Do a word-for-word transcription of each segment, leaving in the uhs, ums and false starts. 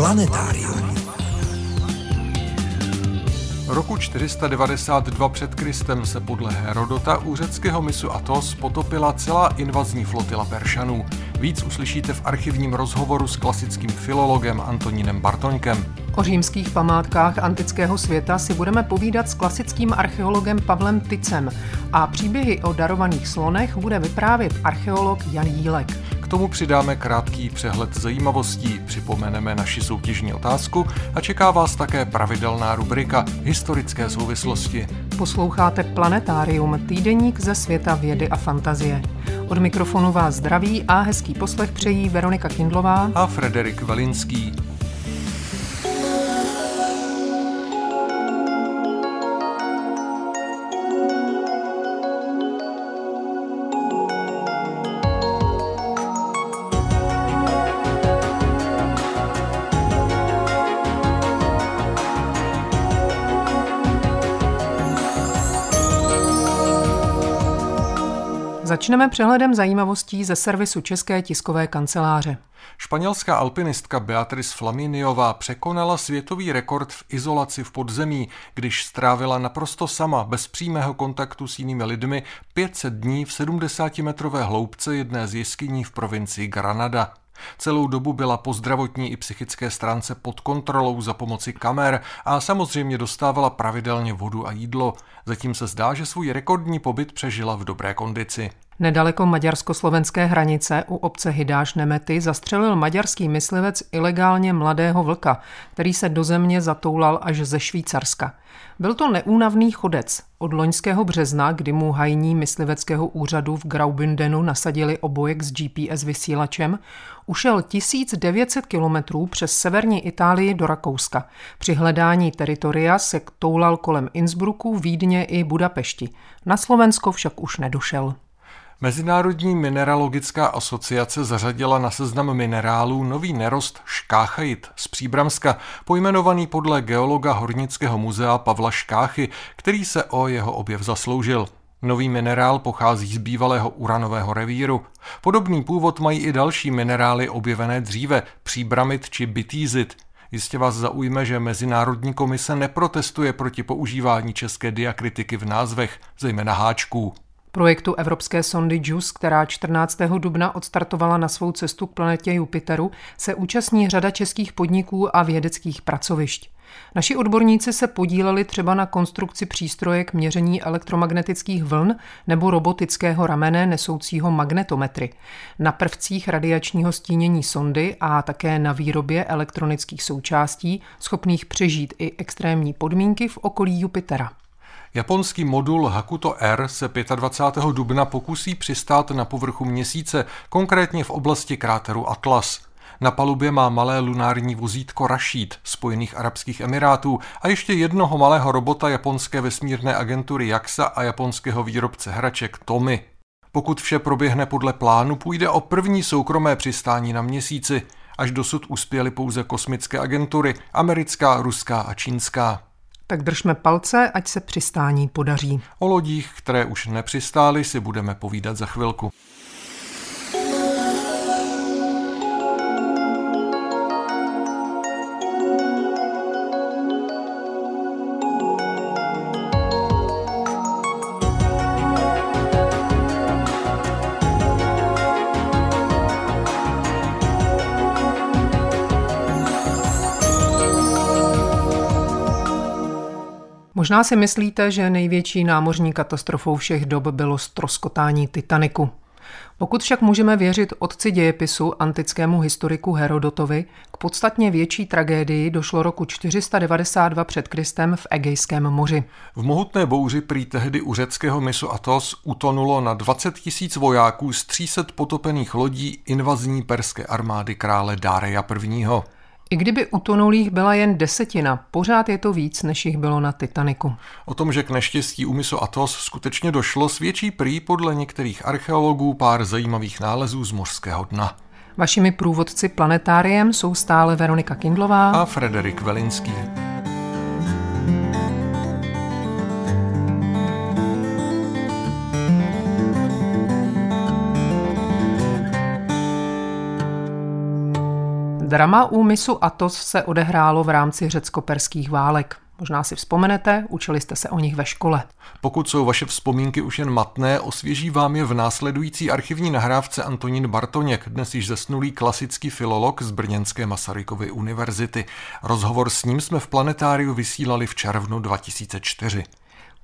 Planetárium. Roku čtyři sta devadesát dva před Kristem se podle Herodota u řeckého mysu Athos potopila celá invazní flotila Peršanů. Víc uslyšíte v archivním rozhovoru s klasickým filologem Antonínem Bartoňkem. O římských památkách antického světa si budeme povídat s klasickým archeologem Pavlem Ticem a příběhy o darovaných slonech bude vyprávět archeolog Jan Jílek. K tomu přidáme krátký přehled zajímavostí, připomeneme naši soutěžní otázku a čeká vás také pravidelná rubrika Historické souvislosti. Posloucháte Planetárium, týdeník ze světa vědy a fantazie. Od mikrofonu vás zdraví a hezký poslech přejí Veronika Kindlová a Frederik Velinský. Začneme přehledem zajímavostí ze servisu České tiskové kanceláře. Španělská alpinistka Beatriz Flaminiová překonala světový rekord v izolaci v podzemí, když strávila naprosto sama, bez přímého kontaktu s jinými lidmi, pět set dní v sedmdesátimetrové hloubce jedné z jeskyní v provincii Granada. Celou dobu byla po zdravotní i psychické stránce pod kontrolou za pomoci kamer a samozřejmě dostávala pravidelně vodu a jídlo. Zatím se zdá, že svůj rekordní pobyt přežila v dobré kondici. Nedaleko maďarsko-slovenské hranice u obce Hydáš Nemety zastřelil maďarský myslivec ilegálně mladého vlka, který se do země zatoulal až ze Švýcarska. Byl to neúnavný chodec. Od loňského března, kdy mu hajní mysliveckého úřadu v Graubündenu nasadili obojek s G P S vysílačem, ušel tisíc devět set kilometrů přes severní Itálii do Rakouska. Při hledání teritoria se toulal kolem Innsbrucku, Vídně i Budapešti. Na Slovensko však už nedošel. Mezinárodní mineralogická asociace zařadila na seznam minerálů nový nerost škáchajit z Příbramska, pojmenovaný podle geologa Hornického muzea Pavla Škáchy, který se o jeho objev zasloužil. Nový minerál pochází z bývalého uranového revíru. Podobný původ mají i další minerály objevené dříve, příbramit či bytýzit. Jistě vás zaujme, že Mezinárodní komise neprotestuje proti používání české diakritiky v názvech, zejména háčků. Projektu Evropské sondy JUICE, která čtrnáctého dubna odstartovala na svou cestu k planetě Jupiteru, se účastní řada českých podniků a vědeckých pracovišť. Naši odborníci se podíleli třeba na konstrukci přístroje k měření elektromagnetických vln nebo robotického ramene nesoucího magnetometry, na prvcích radiačního stínění sondy a také na výrobě elektronických součástí, schopných přežít i extrémní podmínky v okolí Jupitera. Japonský modul Hakuto R se dvacátého pátého dubna pokusí přistát na povrchu měsíce, konkrétně v oblasti kráteru Atlas. Na palubě má malé lunární vozítko Rašíd Spojených arabských emirátů a ještě jednoho malého robota japonské vesmírné agentury JAXA a japonského výrobce hraček Tomy. Pokud vše proběhne podle plánu, půjde o první soukromé přistání na měsíci. Až dosud uspěly pouze kosmické agentury, americká, ruská a čínská. Tak držme palce, ať se přistání podaří. O lodích, které už nepřistály, si budeme povídat za chvilku. Možná si myslíte, že největší námořní katastrofou všech dob bylo ztroskotání Titaniku. Pokud však můžeme věřit otci dějepisu, antickému historiku Herodotovi, k podstatně větší tragédii došlo roku čtyři sta devadesát dva před Kristem v Egejském moři. V mohutné bouři prý tehdy u řeckého mysu Athos utonulo na dvacet tisíc vojáků z tři sta potopených lodí invazní perské armády krále Dareia prvního I kdyby utonulých byla jen desetina, pořád je to víc, než jich bylo na Titaniku. O tom, že k neštěstí u mysu Athos skutečně došlo, svědčí prý podle některých archeologů pár zajímavých nálezů z mořského dna. Vašimi průvodci planetáriem jsou stále Veronika Kindlová a Frederik Velinský. Drama u mysu Athos se odehrálo v rámci řecko-perských válek. Možná si vzpomenete, učili jste se o nich ve škole. Pokud jsou vaše vzpomínky už jen matné, osvěží vám je v následující archivní nahrávce Antonín Bartoněk, dnes již zesnulý klasický filolog z brněnské Masarykovy univerzity. Rozhovor s ním jsme v Planetáriu vysílali v červnu dva tisíce čtyři.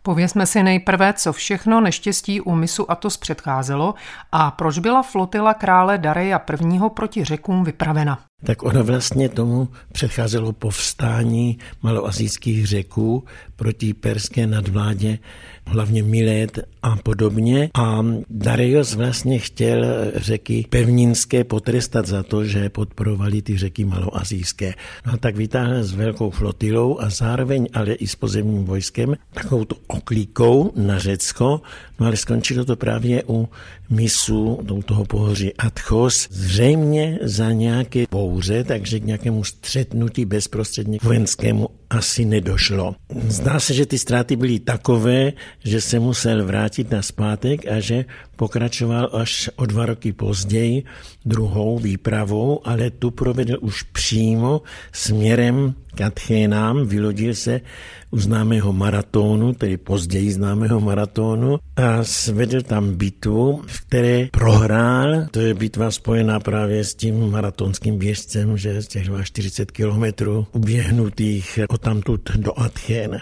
Povězme si nejprve, co všechno neštěstí u mysu Athos předcházelo a proč byla flotila krále Dareia prvního proti Řekům vypravena. Tak ono vlastně tomu předcházelo povstání maloasijských Řeků proti perské nadvládě, hlavně Milet a podobně. A Dareios vlastně chtěl Řeky pevninské potrestat za to, že podporovali ty Řeky maloasijské. No a tak vytáhl s velkou flotilou a zároveň ale i s pozemním vojskem takovou tu oklíkou na Řecko. No ale skončilo to právě u mysu, u toho pohoří Athos, zřejmě za nějaké bouře, takže k nějakému střetnutí bezprostředně vojenskému asi nedošlo. Zdá se, že ty ztráty byly takové, že se musel vrátit nazpátek a že pokračoval až o dva roky později druhou výpravou, ale tu provedl už přímo směrem k Athénám, vylodil se u známého Maratonu, tedy později známého Maratonu, a svedl tam bitvu, v které prohrál. To je bitva spojená právě s tím maratonským běžcem, že z těch čtyřicet kilometrů uběhnutých odtamtud do Athén.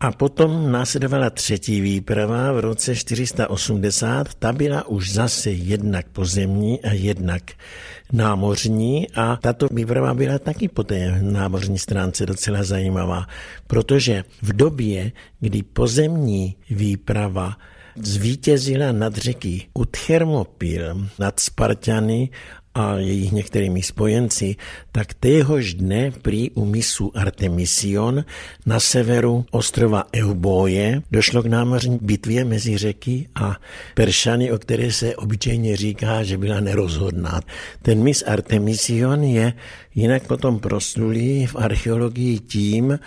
A potom následovala třetí výprava v roce čtyři sta osmdesát. Ta byla už zase jednak pozemní a jednak námořní a tato výprava byla taky po té námořní stránce docela zajímavá, protože v době, kdy pozemní výprava zvítězila nad Řeky u Thermopyl, nad Spartany a jejich některými spojenci, tak téhož dne prý u mysu Artemision na severu ostrova Euboje došlo k námořní bitvě mezi Řeky a Peršany, o které se obyčejně říká, že byla nerozhodná. Ten mys Artemision je jinak potom proslulý v archeologii tím,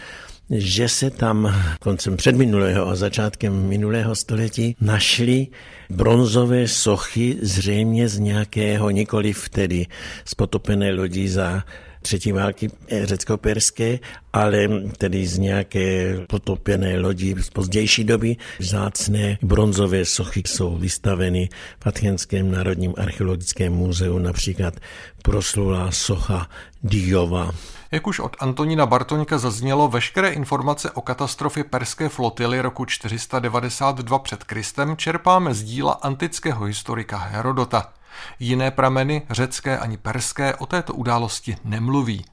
že se tam koncem předminulého a začátkem minulého století našly bronzové sochy zřejmě z nějakého, nikoliv tedy z potopené lodi za třetí války řecko-perské, ale tedy z nějaké potopené lodi z pozdější doby. Vzácné bronzové sochy jsou vystaveny v Athénském národním archeologickém muzeu, například proslulá socha Diova. Jak už od Antonína Bartoňka zaznělo, veškeré informace o katastrofě perské flotily roku čtyři sta devadesát dva před Kristem čerpáme z díla antického historika Herodota. Jiné prameny, řecké ani perské, o této události nemluví.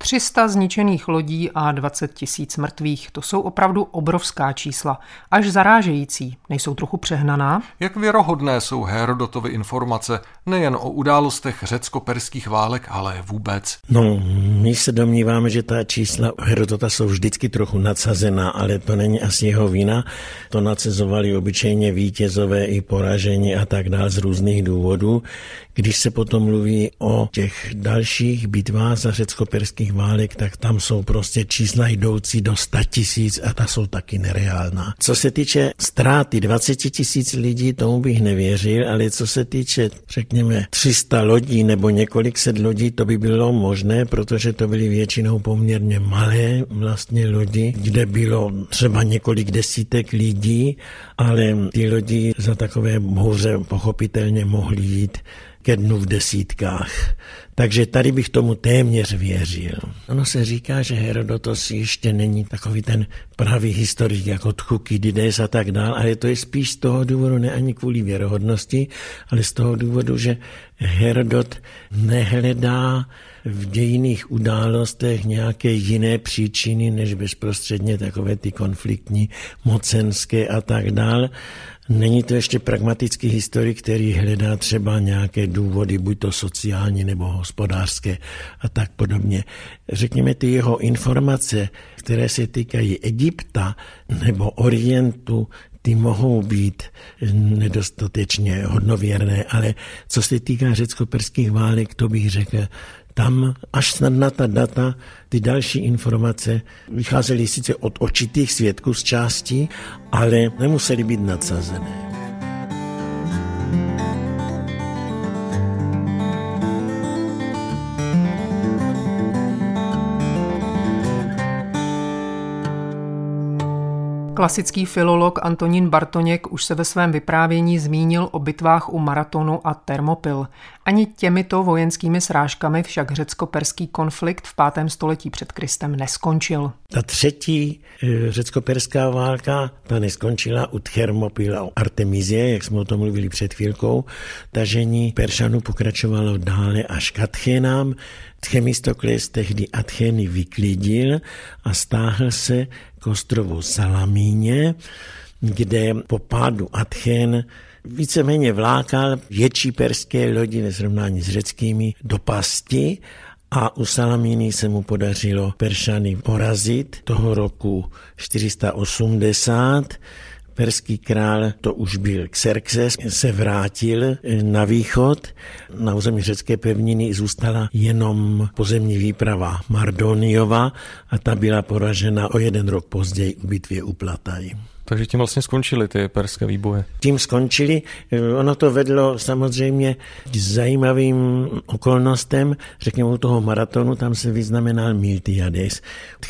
tři sta zničených lodí a dvacet tisíc mrtvých, to jsou opravdu obrovská čísla, až zarážející, nejsou trochu přehnaná? Jak věrohodné jsou Herodotovy informace, nejen o událostech řecko-perských válek, ale vůbec? No, my se domníváme, že ta čísla Herodota jsou vždycky trochu nadsazená, ale to není asi jeho vina, to nadsazovali obyčejně vítězové i poražení a tak dále z různých důvodů. Když se potom mluví o těch dalších bitvách za řecko-perských válek, tak tam jsou prostě čísla jdoucí do sta tisíc a ta jsou taky nereálná. Co se týče ztráty dvacet tisíc lidí, tomu bych nevěřil, ale co se týče, řekněme, tři sta lodí nebo několik set lodí, to by bylo možné, protože to byly většinou poměrně malé vlastně lodi, kde bylo třeba několik desítek lidí, ale ty lodi za takové bouře pochopitelně mohly jít ke dnu v desítkách. Takže tady bych tomu téměř věřil. Ono se říká, že Herodotos ještě není takový ten pravý historik jako Thukydides a tak dál, ale to je spíš z toho důvodu, ne ani kvůli věrohodnosti, ale z toho důvodu, že Herodot nehledá v dějinných událostech nějaké jiné příčiny, než bezprostředně takové ty konfliktní, mocenské a tak dál. Není to ještě pragmatický historik, který hledá třeba nějaké důvody, buď to sociální nebo hospodářské a tak podobně. Řekněme, ty jeho informace, které se týkají Egypta nebo Orientu, ty mohou být nedostatečně hodnověrné, ale co se týká řecko-perských válek, to bych řekl, tam až snad na ta data, ty další informace vycházely sice od očitých svědků z části, ale nemusely být nadsazené. Klasický filolog Antonín Bartoněk už se ve svém vyprávění zmínil o bitvách u Maratonu a Termopil. Ani těmito vojenskými srážkami však řecko-perský konflikt v pátém století před Kristem neskončil. Ta třetí řecko-perská válka ta neskončila u Thermopyla, u Artemizie, jak jsme o tom mluvili před chvílkou. Tažení Peršanů pokračovalo dále až k Athénám. Themistokles tehdy Athény vyklidil a stáhl se k ostrovu Salamíně, kde po pádu Athén víceméně vlákal větší perské lodi ve srovnání s řeckými do pasti a u Salamíny se mu podařilo Peršany porazit toho roku čtyři sta osmdesát. Perský král, to už byl Xerxes, se vrátil na východ. Na území řecké pevniny zůstala jenom pozemní výprava Mardoniova a ta byla poražena o jeden rok později v bitvě u Plataji. Takže tím vlastně skončily ty perské výboje. Tím skončily. Ono to vedlo samozřejmě k zajímavým okolnostem. Řekněme, u toho Maratonu tam se vyznamenal Miltiades.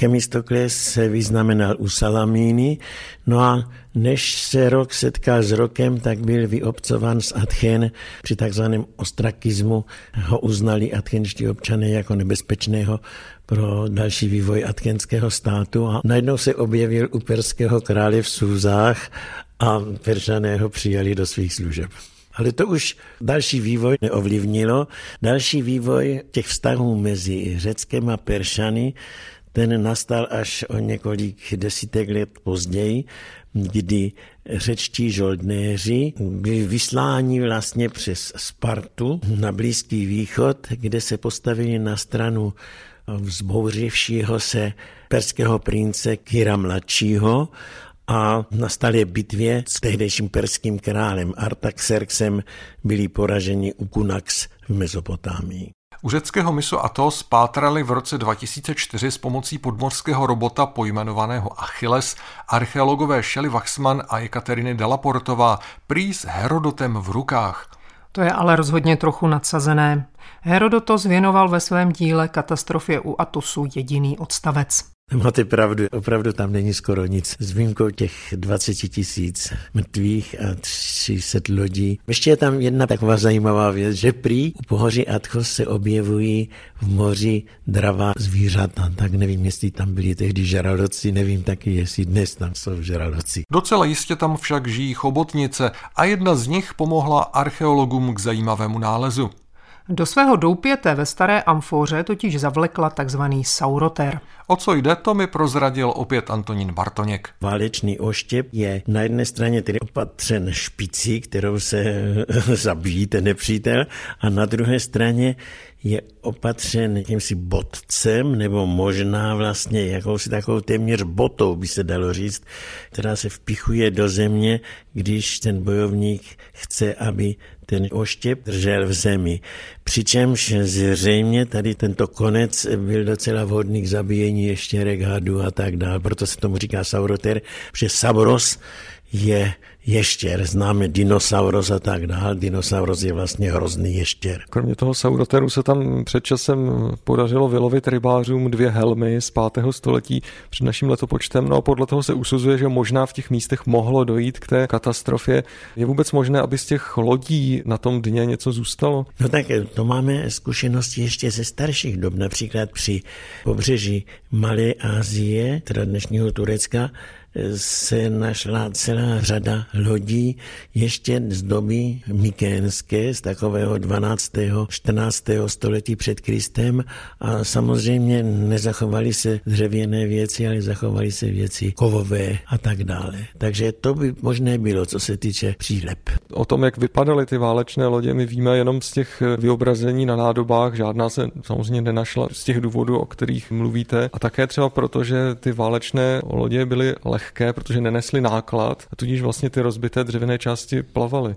Themistokles se vyznamenal u Salamíny. No a než se rok setkal s rokem, tak byl vyobcován z Athén. Při takzvaném ostrakismu ho uznali athénští občané jako nebezpečného pro další vývoj athénského státu a najednou se objevil u perského krále v Súzách a Peršané ho přijali do svých služeb. Ale to už další vývoj neovlivnilo. Další vývoj těch vztahů mezi Řeckem a Peršany, ten nastal až o několik desítek let později, kdy řečtí žoldnéři byli vysláni vlastně přes Spartu na Blízký východ, kde se postavili na stranu vzbouřivšího se perského prince Kyra mladšího a nastaly bitvě s tehdejším perským králem Artaxerxem, byli poraženi u Kunax v Mezopotámii. U řeckého mysu Athos pátrali v roce dva tisíce čtyři s pomocí podmořského robota pojmenovaného Achilles archeologové Shelley Waxman a Ekateriny Delaportová prý s Herodotem v rukách. To je ale rozhodně trochu nadsazené. Herodotos věnoval ve svém díle Katastrofě u Athosu jediný odstavec. Máte pravdu, opravdu tam není skoro nic. S výjimkou těch dvacet tisíc mrtvých a tři sta lodí. Ještě je tam jedna taková zajímavá věc, že prý u pohoří Athos se objevují v moři dravá zvířata. Tak nevím, jestli tam byli tehdy žraloci, nevím taky, jestli dnes tam jsou žraloci. Docela jistě tam však žijí chobotnice a jedna z nich pomohla archeologům k zajímavému nálezu. Do svého doupěte ve staré amfoře totiž zavlekla takzvaný sauroter. O co jde, to mi prozradil opět Antonín Bartoněk. Válečný oštěp je na jedné straně tedy opatřen špicí, kterou se zabíjí ten nepřítel, a na druhé straně je opatřen jakýmsi bodcem, nebo možná vlastně jakousi takovou téměř botou, by se dalo říct, která se vpichuje do země, když ten bojovník chce, aby ten oštěp držel v zemi. Přičemž zřejmě tady tento konec byl docela vhodný k zabíjení ještěrek, hadů a tak dále. Proto se tomu říká sauroter, protože sauros je ještěr, známe dinosaurus a tak dále. Dinosaurus je vlastně hrozný ještěr. Kromě toho sauroteru se tam před časem podařilo vylovit rybářům dvě helmy z pátého století před naším letopočtem. No a podle toho se usuzuje, že možná v těch místech mohlo dojít k té katastrofě. Je vůbec možné, aby z těch lodí na tom dně něco zůstalo? No tak to máme zkušenosti ještě ze starších dob. Například při pobřeží Malé Asie, teda dnešního Turecka, se našla celá řada lodí ještě z doby mykénské, z takového dvanáctého čtrnáctého století před Kristem a samozřejmě nezachovaly se dřevěné věci, ale zachovaly se věci kovové a tak dále. Takže to by možné bylo, co se týče přílep. O tom, jak vypadaly ty válečné lodě, my víme jenom z těch vyobrazení na nádobách, žádná se samozřejmě nenašla z těch důvodů, o kterých mluvíte. A také třeba proto, že ty válečné lodě byly lehké, protože nenesly náklad a tudíž vlastně ty rozbité dřevěné části plavaly.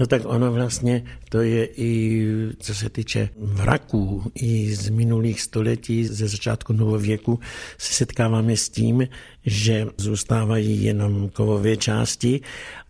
No tak ono vlastně to je i co se týče vraků i z minulých století, ze začátku novověku se setkáváme s tím, že zůstávají jenom kovové části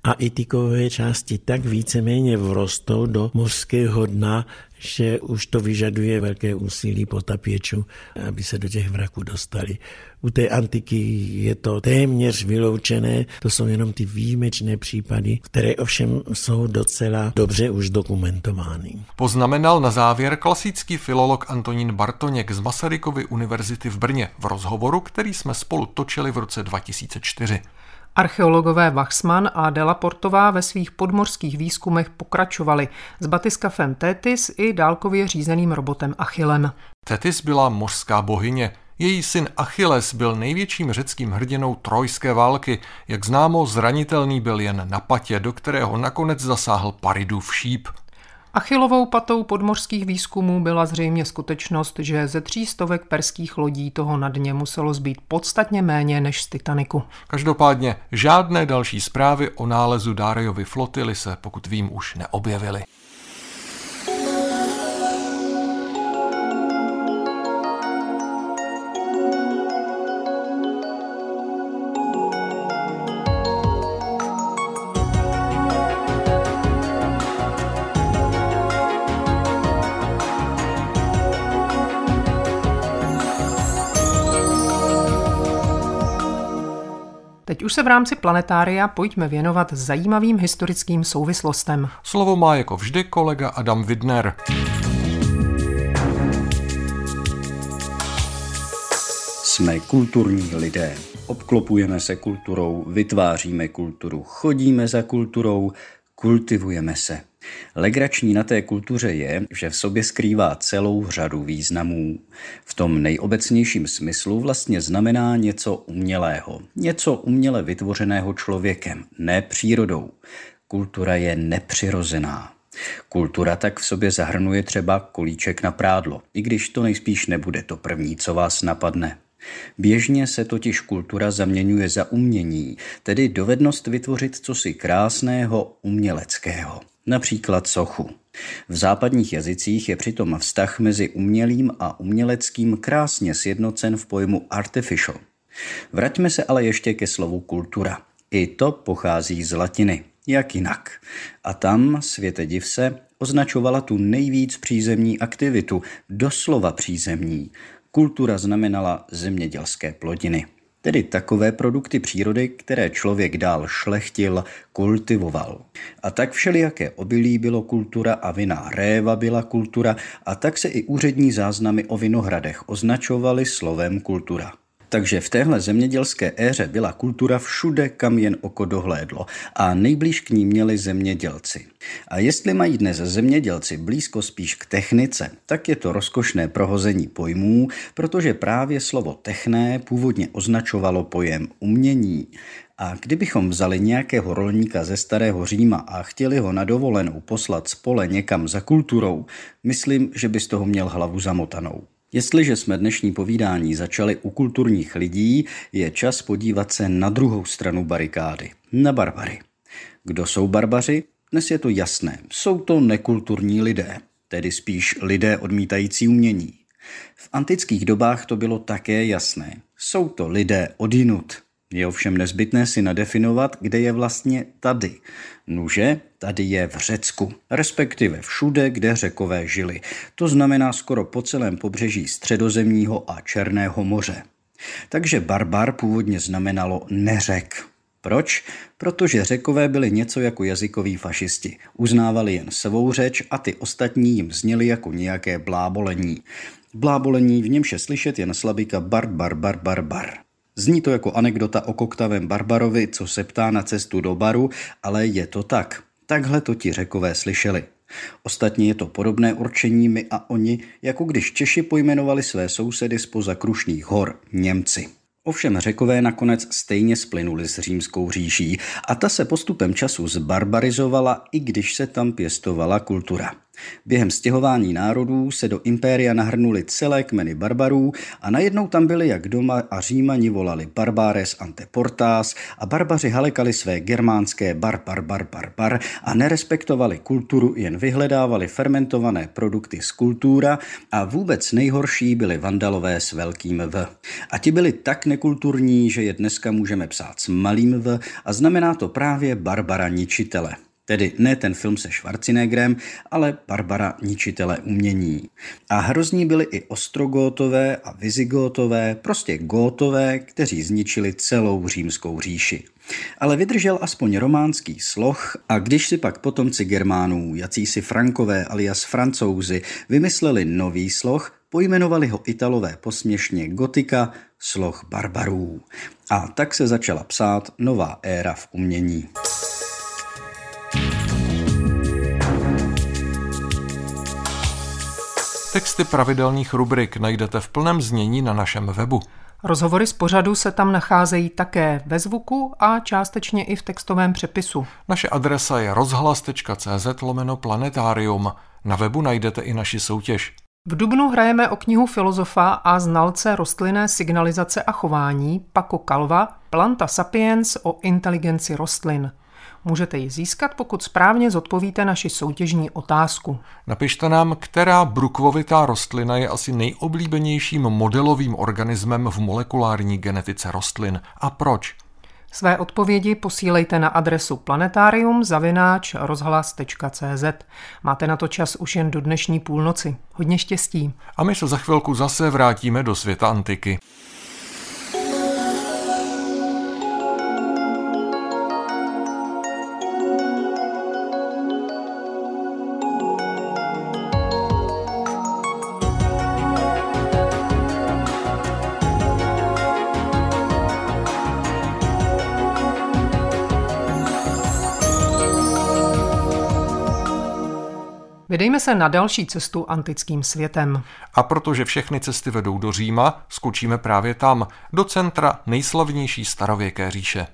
a i ty kovové části tak víceméně vrostou do mořského dna, že už to vyžaduje velké úsilí potapěčů, aby se do těch vraků dostali. U té antiky je to téměř vyloučené, to jsou jenom ty výjimečné případy, které ovšem jsou docela dobře už dokumentovány. Poznamenal na závěr klasický filolog Antonín Bartoněk z Masarykovy univerzity v Brně v rozhovoru, který jsme spolu točili v roce dva tisíce čtyři. Archeologové Wachsmann a Delaportová ve svých podmořských výzkumech pokračovali s batiskafem Thetis i dálkově řízeným robotem Achillem. Thetis byla mořská bohyně. Její syn Achilles byl největším řeckým hrdinou trojské války. Jak známo, zranitelný byl jen na patě, do kterého nakonec zasáhl Paridův šíp. Achillovou patou podmořských výzkumů byla zřejmě skutečnost, že ze tří stovek perských lodí toho na dně muselo zbýt podstatně méně než z Titaniku. Každopádně žádné další zprávy o nálezu Dareiovy flotily se, pokud vím, už neobjevily. Teď už se v rámci planetária pojďme věnovat zajímavým historickým souvislostem. Slovo má jako vždy kolega Adam Widner. Jsme kulturní lidé. Obklopujeme se kulturou, vytváříme kulturu, chodíme za kulturou, kultivujeme se. Legrační na té kultuře je, že v sobě skrývá celou řadu významů. V tom nejobecnějším smyslu vlastně znamená něco umělého, něco uměle vytvořeného člověkem, ne přírodou. Kultura je nepřirozená. Kultura tak v sobě zahrnuje třeba kolíček na prádlo, i když to nejspíš nebude to první, co vás napadne. Běžně se totiž kultura zaměňuje za umění, tedy dovednost vytvořit cosi krásného, uměleckého. Například sochu. V západních jazycích je přitom vztah mezi umělým a uměleckým krásně sjednocen v pojmu artificial. Vraťme se ale ještě ke slovu kultura. I to pochází z latiny, jak jinak. A tam, světe div se, označovala tu nejvíc přízemní aktivitu, doslova přízemní. Kultura znamenala zemědělské plodiny, tedy takové produkty přírody, které člověk dál šlechtil, kultivoval. A tak všelijaké obilí bylo kultura a vinná réva byla kultura a tak se i úřední záznamy o vinohradech označovaly slovem kultura. Takže v téhle zemědělské éře byla kultura všude, kam jen oko dohlédlo a nejblíž k ní měli zemědělci. A jestli mají dnes zemědělci blízko spíš k technice, tak je to rozkošné prohození pojmů, protože právě slovo techné původně označovalo pojem umění. A kdybychom vzali nějakého rolníka ze starého Říma a chtěli ho na dovolenou poslat z pole někam za kulturou, myslím, že by z toho měl hlavu zamotanou. Jestliže jsme dnešní povídání začali u kulturních lidí, je čas podívat se na druhou stranu barikády, na barbary. Kdo jsou barbaři? Dnes je to jasné, jsou to nekulturní lidé, tedy spíš lidé odmítající umění. V antických dobách to bylo také jasné, jsou to lidé odjinud. Je ovšem nezbytné si nadefinovat, kde je vlastně tady. Nuže, tady je v Řecku, respektive všude, kde Řekové žili. To znamená skoro po celém pobřeží Středozemního a Černého moře. Takže barbar původně znamenalo neřek. Proč? Protože Řekové byli něco jako jazykoví fašisti. Uznávali jen svou řeč a ty ostatní jim zněli jako nějaké blábolení. Blábolení, v němž je slyšet jen slabika bar, bar, bar, bar, bar. Zní to jako anekdota o koktavém barbarovi, co se ptá na cestu do baru, ale je to tak. Takhle to ti Řekové slyšeli. Ostatně je to podobné určení my a oni, jako když Češi pojmenovali své sousedy spoza Krušných hor Němci. Ovšem Řekové nakonec stejně splynuli s římskou říší a ta se postupem času zbarbarizovala, i když se tam pěstovala kultura. Během stěhování národů se do impéria nahrnuli celé kmeny barbarů a najednou tam byli, jak doma a Římani volali barbares ante portas a barbaři halekali své germánské bar, bar, bar, bar, bar a nerespektovali kulturu, jen vyhledávali fermentované produkty z kultura a vůbec nejhorší byli vandalové s velkým V. A ti byli tak nekulturní, že je dneska můžeme psát s malým V a znamená to právě barbara ničitele. Tedy ne ten film se Schwarzeneggerem, ale Barbara ničitele umění. A hrozní byli i Ostrogótové a Vizigótové, prostě Gótové, kteří zničili celou římskou říši. Ale vydržel aspoň románský sloh, a když si pak potomci Germánů, jacísi Frankové alias Francouzi, vymysleli nový sloh, pojmenovali ho Italové posměšně gotika, sloh barbarů. A tak se začala psát nová éra v umění. Texty pravidelných rubrik najdete v plném znění na našem webu. Rozhovory z pořadu se tam nacházejí také ve zvuku a částečně i v textovém přepisu. Naše adresa je rozhlas tečka cz lomeno planetarium. Na webu najdete i naši soutěž. V dubnu hrajeme o knihu filozofa a znalce rostlinné signalizace a chování Paco Calva Planta Sapiens o inteligenci rostlin. Můžete ji získat, pokud správně zodpovíte naši soutěžní otázku. Napište nám, která brukvovitá rostlina je asi nejoblíbenějším modelovým organismem v molekulární genetice rostlin a proč. Své odpovědi posílejte na adresu planetarium zavináč rozhlas tečka cz. Máte na to čas už jen do dnešní půlnoci. Hodně štěstí. A my se za chvilku zase vrátíme do světa antiky. Vydejme se na další cestu antickým světem. A protože všechny cesty vedou do Říma, skočíme právě tam, do centra nejslavnější starověké říše.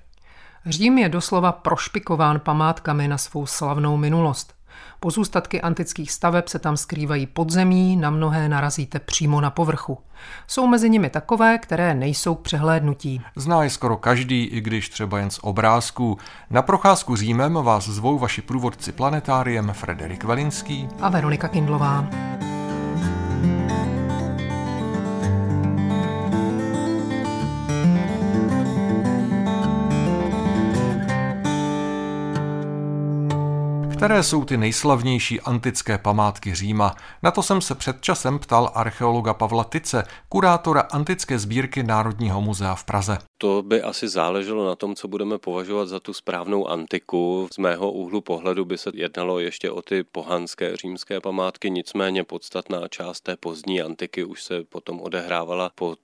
Řím je doslova prošpikován památkami na svou slavnou minulost. Pozůstatky antických staveb se tam skrývají pod zemí, na mnohé narazíte přímo na povrchu. Jsou mezi nimi takové, které nejsou k přehlédnutí. Zná je skoro každý, i když třeba jen z obrázků. Na procházku Římem vás zvou vaši průvodci planetáriem Frederik Velinský a Veronika Kindlová. Které jsou ty nejslavnější antické památky Říma? Na to jsem se před časem ptal archeologa Pavla Tice, kurátora antické sbírky Národního muzea v Praze. To by asi záleželo na tom, co budeme považovat za tu správnou antiku. Z mého úhlu pohledu by se jednalo ještě o ty pohanské římské památky, nicméně podstatná část té pozdní antiky už se potom odehrávala pod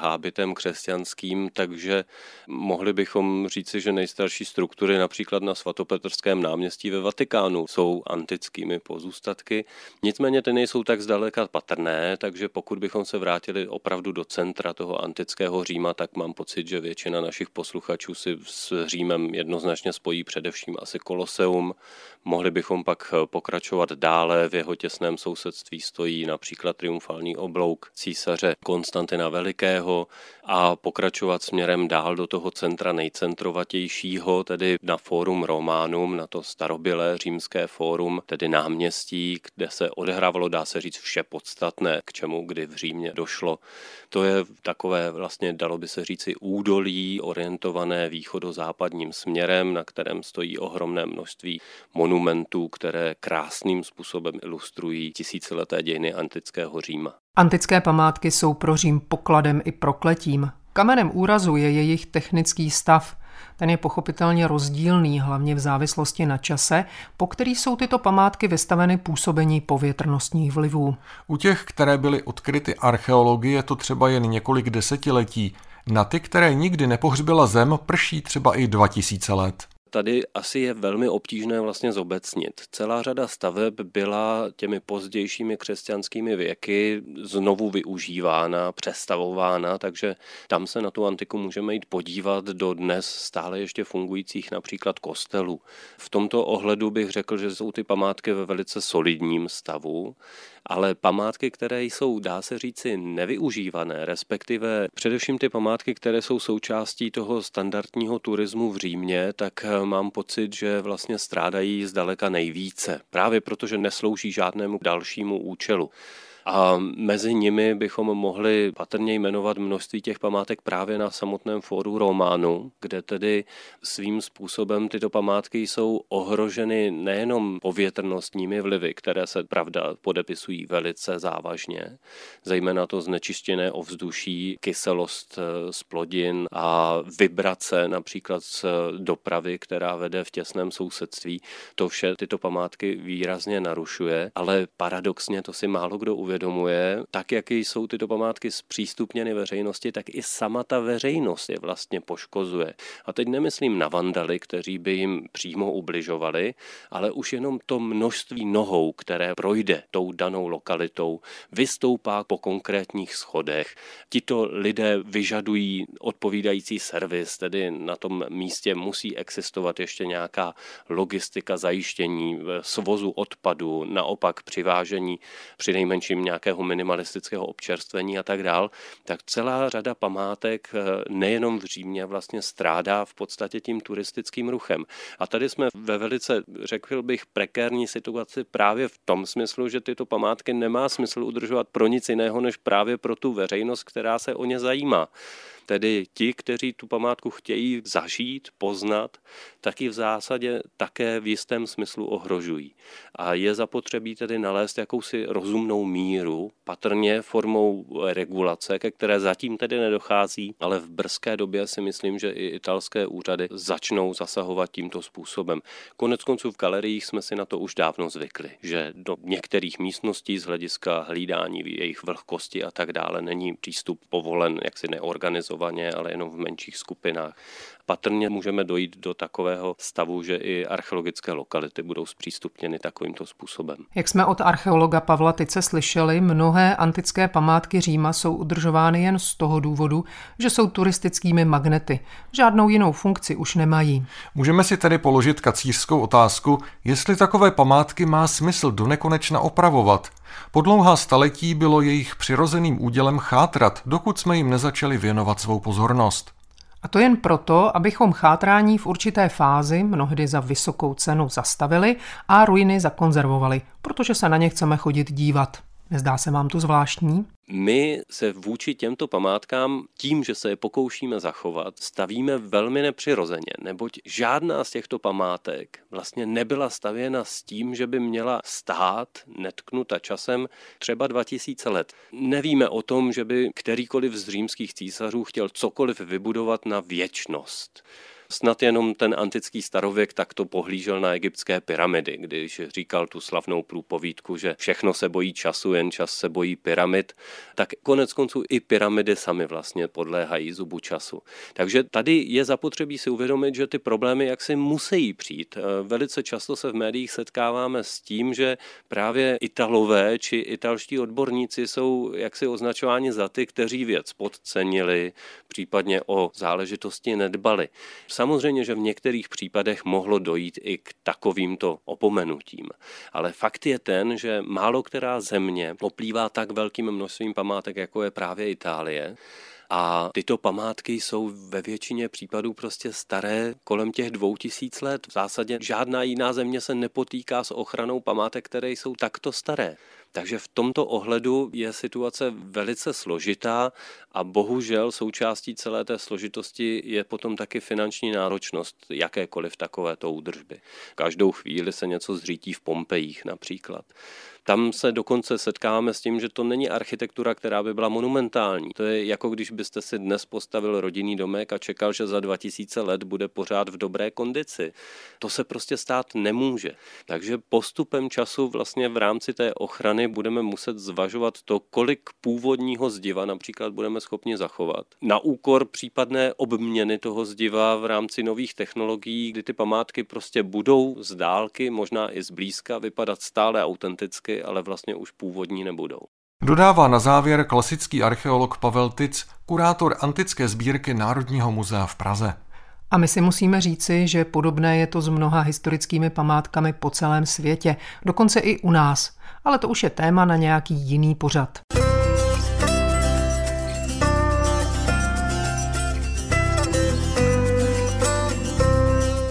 hábitem křesťanským, takže mohli bychom říci, že nejstarší struktury například na svatopetrském náměstí ve Vatikánu jsou antickými pozůstatky. Nicméně ty nejsou tak zdaleka patrné, takže pokud bychom se vrátili opravdu do centra toho antického Říma, tak mám pocit, že většina našich posluchačů si s Římem jednoznačně spojí především asi Koloseum. Mohli bychom pak pokračovat dále. V jeho těsném sousedství stojí například triumfální oblouk císaře Konstantina Velikého a pokračovat směrem dál do toho centra nejcentrovatějšího, tedy na Forum Romanum, na to starobylé římské fórum, tedy náměstí, kde se odehrávalo, dá se říct, vše podstatné, k čemu kdy v Římě došlo. To je takové vlastně, dalo by se říci, údolí orientované východozápadním směrem, na kterém stojí ohromné množství monumentů, které krásným způsobem ilustrují tisícileté dějiny antického Říma. Antické památky jsou pro Řím pokladem i prokletím. Kamenem úrazu je jejich technický stav. Ten je pochopitelně rozdílný, hlavně v závislosti na čase, po který jsou tyto památky vystaveny působení povětrnostních vlivů. U těch, které byly odkryty archeology, je to třeba jen několik desetiletí. Na ty, které nikdy nepohřbila zem, prší třeba i dva tisíce let. Tady asi je velmi obtížné vlastně zobecnit. Celá řada staveb byla těmi pozdějšími křesťanskými věky znovu využívána, přestavována, takže tam se na tu antiku můžeme jít podívat do dnes stále ještě fungujících například kostelů. V tomto ohledu bych řekl, že jsou ty památky ve velice solidním stavu, ale památky, které jsou, dá se říci, nevyužívané, respektive především ty památky, které jsou součástí toho standardního turismu v Římě, tak mám pocit, že vlastně strádají zdaleka nejvíce, právě protože neslouží žádnému dalšímu účelu. A mezi nimi bychom mohli patrně jmenovat množství těch památek právě na samotném Foru Romanu, kde tedy svým způsobem tyto památky jsou ohroženy nejenom povětrnostními vlivy, které se, pravda, podepisují velice závažně, zejména to znečištěné ovzduší, kyselost z plodin a vibrace například z dopravy, která vede v těsném sousedství. To vše tyto památky výrazně narušuje, ale paradoxně to si málo kdo uvědomuje, tak jak jsou tyto památky zpřístupněny veřejnosti, tak i sama ta veřejnost je vlastně poškozuje. A teď nemyslím na vandaly, kteří by jim přímo ubližovali, ale už jenom to množství nohou, které projde tou danou lokalitou, vystoupá po konkrétních schodech. Tito lidé vyžadují odpovídající servis, tedy na tom místě musí existovat ještě nějaká logistika zajištění svozu odpadu, naopak přivážení přinejmenším nějakého minimalistického občerstvení a tak dál. Tak celá řada památek nejenom v Římě vlastně strádá v podstatě tím turistickým ruchem. A tady jsme ve velice, řekl bych, prekérní situaci právě v tom smyslu, že tyto památky nemá smysl udržovat pro nic jiného, než právě pro tu veřejnost, která se o ně zajímá. Tedy ti, kteří tu památku chtějí zažít, poznat, tak ji v zásadě také v jistém smyslu ohrožují. A je zapotřebí tedy nalézt jakousi rozumnou míru, patrně formou regulace, ke které zatím tedy nedochází, ale v brzké době si myslím, že i italské úřady začnou zasahovat tímto způsobem. Koneckonců v galeriích jsme si na to už dávno zvykli, že do některých místností z hlediska hlídání jejich vlhkosti a tak dále není přístup povolen jaksi neorganizovaný, ale jenom v menších skupinách. Patrně můžeme dojít do takového stavu, že i archeologické lokality budou zpřístupněny takovýmto způsobem. Jak jsme od archeologa Pavla Tice slyšeli, mnohé antické památky Říma jsou udržovány jen z toho důvodu, že jsou turistickými magnety. Žádnou jinou funkci už nemají. Můžeme si tedy položit kacířskou otázku, jestli takové památky má smysl donekonečna opravovat. Po dlouhá staletí bylo jejich přirozeným údělem chátrat, dokud jsme jim nezačali věnovat svou pozornost. A to jen proto, abychom chátrání v určité fázi, mnohdy za vysokou cenu, zastavili a ruiny zakonzervovali, protože se na ně chceme chodit dívat. Nezdá se vám to zvláštní? My se vůči těmto památkám tím, že se je pokoušíme zachovat, stavíme velmi nepřirozeně, neboť žádná z těchto památek vlastně nebyla stavěna s tím, že by měla stát netknuta časem třeba dva tisíce let. Nevíme o tom, že by kterýkoliv z římských císařů chtěl cokoliv vybudovat na věčnost. Snad jenom ten antický starověk takto pohlížel na egyptské pyramidy, když říkal tu slavnou průpovídku, že všechno se bojí času, jen čas se bojí pyramid, tak koneckonců i pyramidy sami vlastně podléhají zubu času. Takže tady je zapotřebí si uvědomit, že ty problémy jaksi musí přijít. Velice často se v médiích setkáváme s tím, že právě Italové či italští odborníci jsou jaksi označováni za ty, kteří věc podcenili, případně o záležitosti nedbali. Samozřejmě, že v některých případech mohlo dojít i k takovýmto opomenutím, ale fakt je ten, že málo která země oplývá tak velkým množstvím památek, jako je právě Itálie. A tyto památky jsou ve většině případů prostě staré kolem těch dvou tisíc let. V zásadě žádná jiná země se nepotýká s ochranou památek, které jsou takto staré. Takže v tomto ohledu je situace velice složitá a bohužel součástí celé té složitosti je potom taky finanční náročnost jakékoliv takovéto údržby. Každou chvíli se něco zřítí v Pompejích například. Tam se dokonce setkáme s tím, že to není architektura, která by byla monumentální. To je jako když byste si dnes postavil rodinný domek a čekal, že za dva tisíce let bude pořád v dobré kondici. To se prostě stát nemůže. Takže postupem času vlastně v rámci té ochrany budeme muset zvažovat to, kolik původního zdiva například budeme schopni zachovat. Na úkor případné obměny toho zdiva v rámci nových technologií, kdy ty památky prostě budou z dálky, možná i z blízka, vypadat stále autenticky, ale vlastně už původní nebudou. Dodává na závěr klasický archeolog Pavel Tic, kurátor antické sbírky Národního muzea v Praze. A my si musíme říci, že podobné je to s mnoha historickými památkami po celém světě, dokonce i u nás, ale to už je téma na nějaký jiný pořad.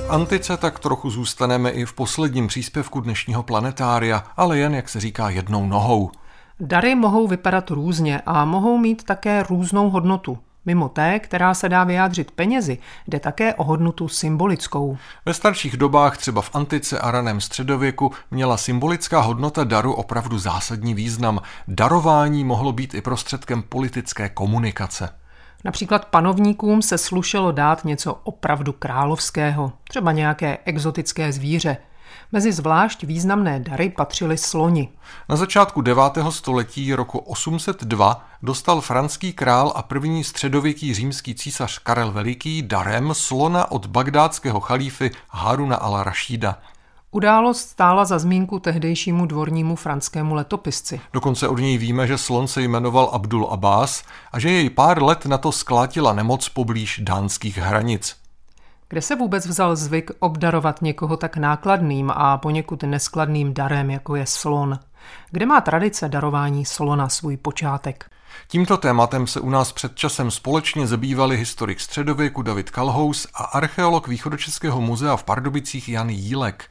Antice tak trochu zůstaneme i v posledním příspěvku dnešního planetária, ale jen, jak se říká, jednou nohou. Dary mohou vypadat různě a mohou mít také různou hodnotu. Mimo té, která se dá vyjádřit penězi, jde také o hodnotu symbolickou. Ve starších dobách, třeba v antice a raném středověku, měla symbolická hodnota daru opravdu zásadní význam. Darování mohlo být i prostředkem politické komunikace. Například panovníkům se slušelo dát něco opravdu královského, třeba nějaké exotické zvíře. Mezi zvlášť významné dary patřily sloni. Na začátku devátého století roku osm set dva dostal franský král a první středověký římský císař Karel Veliký darem slona od bagdátského chalífy Haruna al-Rašída. Událost stála za zmínku tehdejšímu dvornímu franskému letopisci. Dokonce od něj víme, že slon se jmenoval Abdul Abbas a že jej pár let na to sklátila nemoc poblíž dánských hranic. Kde se vůbec vzal zvyk obdarovat někoho tak nákladným a poněkud neskladným darem, jako je slon? Kde má tradice darování slona svůj počátek? Tímto tématem se u nás před časem společně zabývali historik středověku David Kalhous a archeolog Východočeského muzea v Pardubicích Jan Jílek.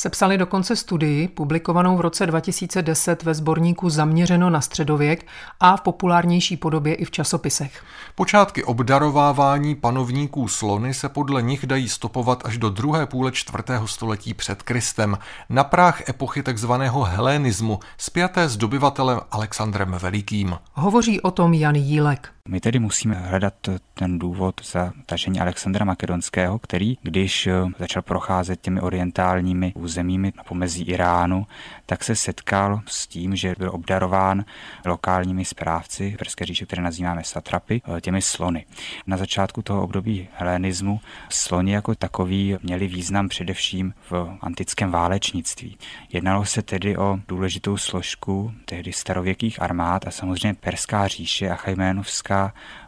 Sepsali dokonce studii, publikovanou v roce dva tisíce deset ve sborníku Zaměřeno na středověk a v populárnější podobě i v časopisech. Počátky obdarovávání panovníků slony se podle nich dají stopovat až do druhé půle čtvrtého století před Kristem, na práh epochy takzvaného helénismu, spjaté s dobyvatelem Alexandrem Velikým. Hovoří o tom Jan Jílek. My tedy musíme hledat ten důvod za tažení Alexandra Makedonského, který, když začal procházet těmi orientálními územími na pomezí Iránu, tak se setkal s tím, že byl obdarován lokálními správci perské říše, které nazýváme satrapy, těmi slony. Na začátku toho období helenismu sloni jako takový měli význam především v antickém válečnictví. Jednalo se tedy o důležitou složku tehdy starověkých armád a samozřejmě Perská říše a Achajménovská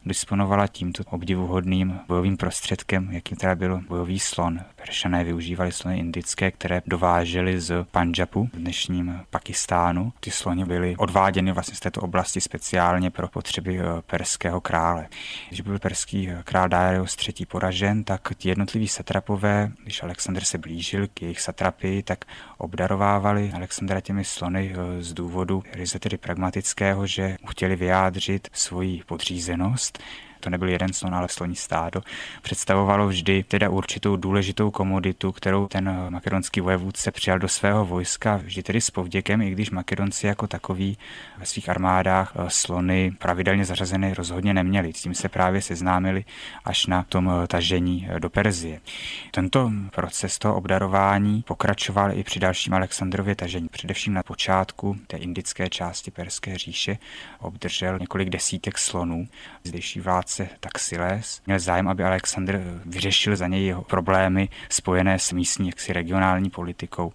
disponovala tímto obdivuhodným bojovým prostředkem, jakým teda byl bojový slon. Peršané využívali slony indické, které dovážely z Panžapu v dnešním Pakistánu. Ty slony byly odváděny vlastně z této oblasti speciálně pro potřeby perského krále. Když byl perský král Dareios třetí poražen, tak ti jednotliví satrapové, když Alexandr se blížil k jejich satrapii, tak obdarovávali Alexandra těmi slony z důvodu ryze tedy pragmatického, že chtěli vyjádřit svoji podřízenost. To nebyl jeden slon, ale sloní stádo. Představovalo vždy teda určitou důležitou komoditu, kterou ten makedonský vojevůdce přijal do svého vojska, vždy tedy s povděkem, i když Makedonci jako takoví ve svých armádách slony pravidelně zařazené rozhodně neměli. S tím se právě seznámili až na tom tažení do Perzie. Tento proces toho obdarování pokračoval i při dalším Alexandrově tažení. Především na počátku té indické části Perské říše obdržel několik desítek slonů. Zdejší vládce Taxiles měl zájem, aby Alexandr vyřešil za něj jeho problémy spojené s místní jaksi regionální politikou.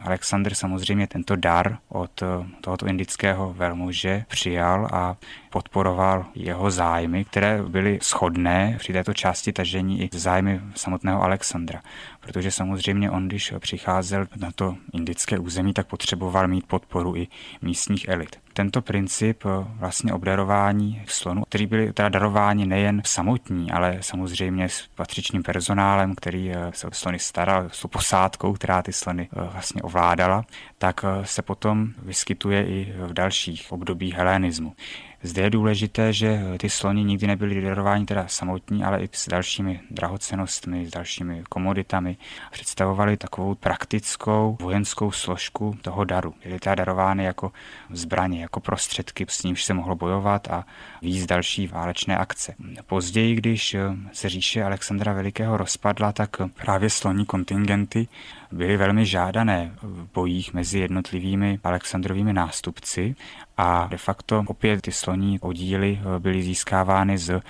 Alexandr samozřejmě tento dar od tohoto indického velmuže přijal a podporoval jeho zájmy, které byly shodné při této části tažení i zájmy samotného Alexandra. Protože samozřejmě on, když přicházel na to indické území, tak potřeboval mít podporu i místních elit. Tento princip vlastně obdarování slonů, který byli teda darováni nejen samotní, ale samozřejmě s patřičným personálem, který se o slony staral, s posádkou, která ty slony vlastně ovládala, tak se potom vyskytuje i v dalších obdobích helenismu. Zde je důležité, že ty sloni nikdy nebyly darováni teda samotní, ale i s dalšími drahocenostmi, s dalšími komoditami. Představovaly takovou praktickou vojenskou složku toho daru. Byly teda darovány jako zbraně, jako prostředky, s nímž se mohlo bojovat a víc další válečné akce. Později, když se říše Alexandra Velikého rozpadla, tak právě sloní kontingenty byly velmi žádané v bojích mezi jednotlivými Alexandrovými nástupci a de facto opět ty sloní oddíly byly získávány z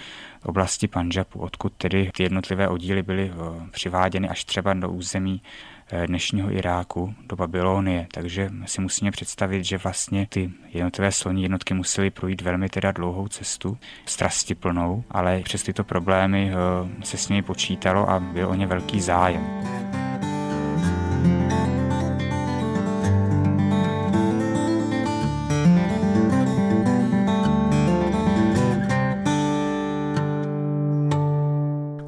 oblasti Panžapu, odkud tedy ty jednotlivé oddíly byly přiváděny až třeba do území dnešního Iráku, do Babylonie. Takže si musíme představit, že vlastně ty jednotlivé sloní jednotky musely projít velmi teda dlouhou cestu, strastiplnou, ale přes tyto problémy se s nimi počítalo a byl o ně velký zájem.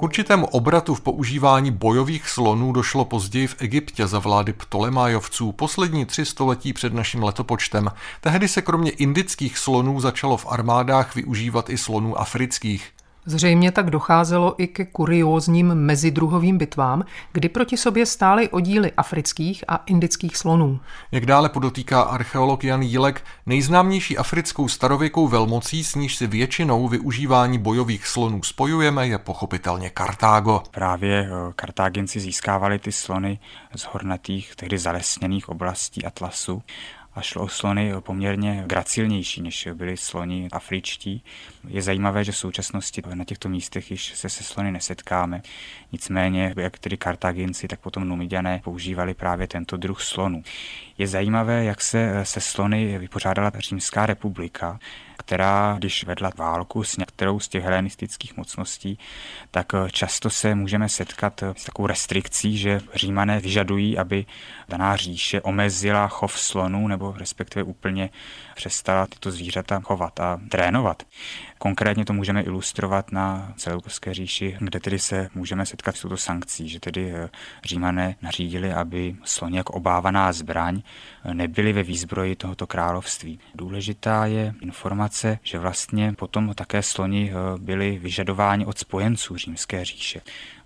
K určitému obratu v používání bojových slonů došlo později v Egyptě za vlády Ptolemájovců poslední tři století před naším letopočtem. Tehdy se kromě indických slonů začalo v armádách využívat i slonů afrických. Zřejmě tak docházelo i ke kuriózním mezidruhovým bitvám, kdy proti sobě stály oddíly afrických a indických slonů. Jak dále podotýká archeolog Jan Jílek, nejznámější africkou starověkou velmocí, s níž si většinou využívání bojových slonů spojujeme, je pochopitelně Kartágo. Právě Kartáginci získávali ty slony z hornatých, tehdy zalesněných oblastí Atlasu. A šlo o slony poměrně gracilnější, než byly sloni afričtí. Je zajímavé, že v současnosti na těchto místech již se se slony nesetkáme. Nicméně, jak tedy Kartáginci, tak potom Numidiané používali právě tento druh slonů. Je zajímavé, jak se se slony vypořádala Římská republika, která, když vedla válku s některou z těch helenistických mocností, tak často se můžeme setkat s takovou restrikcí, že Římané vyžadují, aby daná říše omezila chov slonů nebo respektive úplně přestala tyto zvířata chovat a trénovat. Konkrétně to můžeme ilustrovat na Seleukovské říši, kde tedy se můžeme setkat s touto sankcí, že tedy Římané nařídili, aby sloni jako obávaná zbraň nebyly ve výzbroji tohoto království. Důležitá je informace, že vlastně potom také sloni byli vyžadováni od spojenců Římské říše.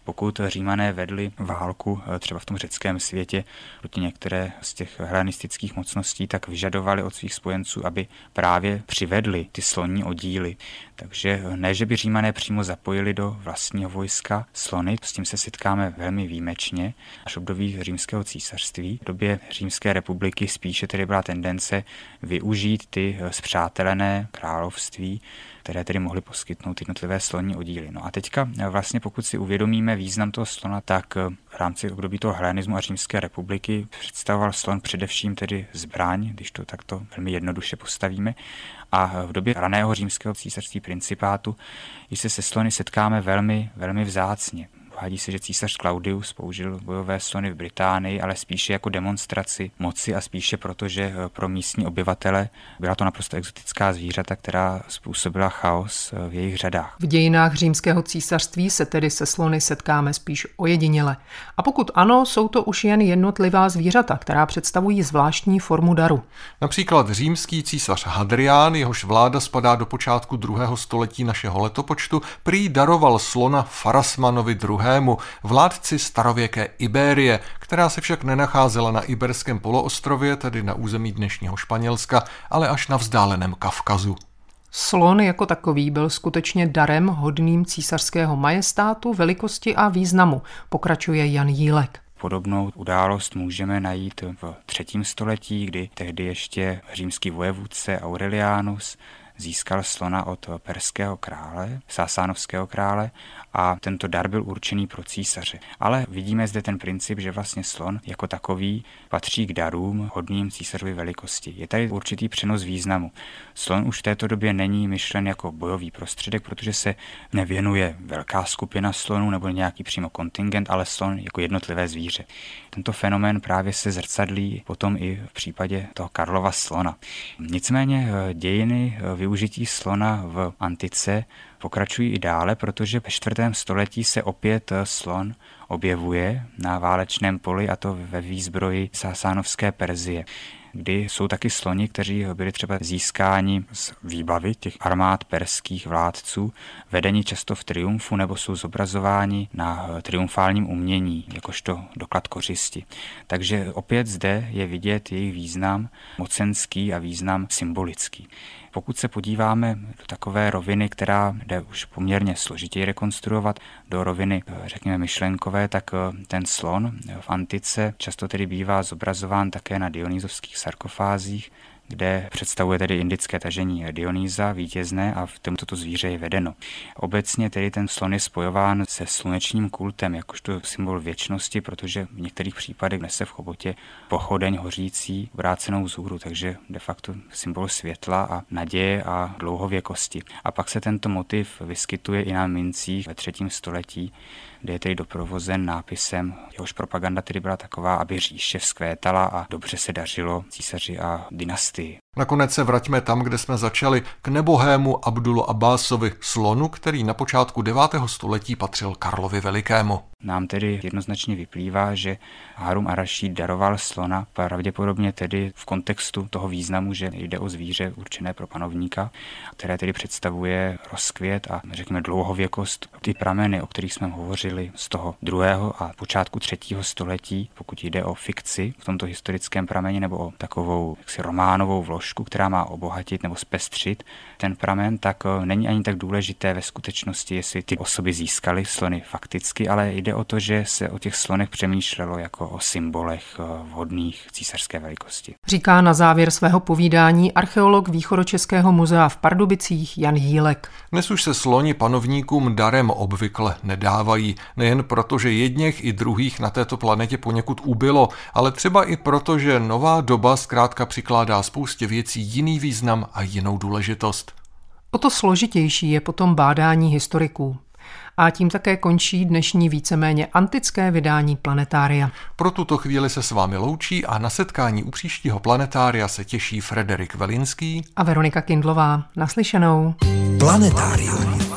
Pokud Římané vedli válku třeba v tom řeckém světě proti některé z těch helenistických mocností, tak vyžadovali od svých spojenců, aby právě přivedli ty slonní oddíly. Takže ne, že by Římané přímo zapojili do vlastního vojska slony, s tím se setkáme velmi výjimečně. Až v období Římského císařství, v době Římské republiky spíše tedy byla tendence využít ty spřátelené království, které tedy mohly poskytnout jednotlivé slonní oddíly. No a teďka vlastně pokud si uvědomíme význam toho slona, tak v rámci období toho helenismu a Římské republiky představoval slon především tedy zbraň, když to takto velmi jednoduše postavíme. A v době raného Římského císařství principátu, když se se slony setkáme velmi, velmi vzácně. Uvádí se, že císař Claudius použil bojové slony v Británii, ale spíše jako demonstraci moci a spíše proto, že pro místní obyvatele byla to naprosto exotická zvířata, která způsobila chaos v jejich řadách. V dějinách Římského císařství se tedy se slony setkáme spíš ojediněle. A pokud ano, jsou to už jen jednotlivá zvířata, která představují zvláštní formu daru. Například římský císař Hadrián, jehož vláda spadá do počátku druhého století našeho letopočtu, prý daroval slona Farasmanovi druhému. vládci starověké Ibérie, která se však nenacházela na Iberském poloostrově, tedy na území dnešního Španělska, ale až na vzdáleném Kavkazu. Slon jako takový byl skutečně darem hodným císařského majestátu, velikosti a významu, pokračuje Jan Jílek. Podobnou událost můžeme najít v třetím století, kdy tehdy ještě římský vojevůdce Aurelianus získal slona od perského krále, sasánovského krále, a tento dar byl určený pro císaře. Ale vidíme zde ten princip, že vlastně slon jako takový patří k darům hodným císařovy velikosti. Je tady určitý přenos významu. Slon už v této době není myšlen jako bojový prostředek, protože se nevěnuje velká skupina slonů nebo nějaký přímo kontingent, ale slon jako jednotlivé zvíře. Tento fenomén právě se zrcadlí potom i v případě toho Karlova slona. Nicméně dějiny využití slona v antice pokračují i dále, protože ve čtvrtém století se opět slon objevuje na válečném poli, a to ve výzbroji sasánovské Perzie, kdy jsou taky sloni, kteří byli třeba získáni z výbavy těch armád perských vládců, vedeni často v triumfu nebo jsou zobrazováni na triumfálním umění, jakožto doklad kořisti. Takže opět zde je vidět jejich význam mocenský a význam symbolický. Pokud se podíváme do takové roviny, která jde už poměrně složitěji rekonstruovat, do roviny, řekněme, myšlenkové, tak ten slon v antice často tedy bývá zobrazován také na dionýzovských sarkofázích, kde představuje tedy indické tažení Dionýza vítězné a v tomto zvíře je vedeno. Obecně tedy ten slon je spojován se slunečním kultem, jakožto symbol věčnosti, protože v některých případech nese v chobotě pochodeň hořící vrácenou vzhůru, takže de facto symbol světla a naděje a dlouhověkosti. A pak se tento motiv vyskytuje i na mincích ve třetím století, kde je tedy doprovozen nápisem, jehož propaganda tedy byla taková, aby říše vzkvétala a dobře se dařilo císaři a dynastii. Nakonec se vraťme tam, kde jsme začali, k nebohému Abdulu Abbásovi, slonu, který na počátku devátého století patřil Karlovi Velikému. Nám tedy jednoznačně vyplývá, že Harun al-Rašid daroval slona, pravděpodobně tedy v kontextu toho významu, že jde o zvíře určené pro panovníka, které tedy představuje rozkvět a řekněme dlouhověkost. Ty prameny, o kterých jsme hovořili z toho druhého a počátku třetího století, pokud jde o fikci v tomto historickém prameni nebo o takovou jaksi románovou vložku, která má obohatit nebo zpestřit ten pramen, tak není ani tak důležité ve skutečnosti, jestli ty osoby získaly slony fakticky, ale jde o to, že se o těch slonech přemýšlelo jako o symbolech vhodných císařské velikosti. Říká na závěr svého povídání archeolog Východočeského muzea v Pardubicích Jan Jílek. Dnes už se sloni panovníkům darem obvykle nedávají, nejen proto, že jedněch i druhých na této planetě poněkud ubylo, ale třeba i proto, že nová doba zkrátka přikládá spoustě věcí jiný význam a jinou důležitost. O to složitější je potom bádání historiků. A tím také končí dnešní víceméně antické vydání Planetária. Pro tuto chvíli se s vámi loučí a na setkání u příštího Planetária se těší Frederik Velinský a Veronika Kindlová. Naslyšenou. Planetárium.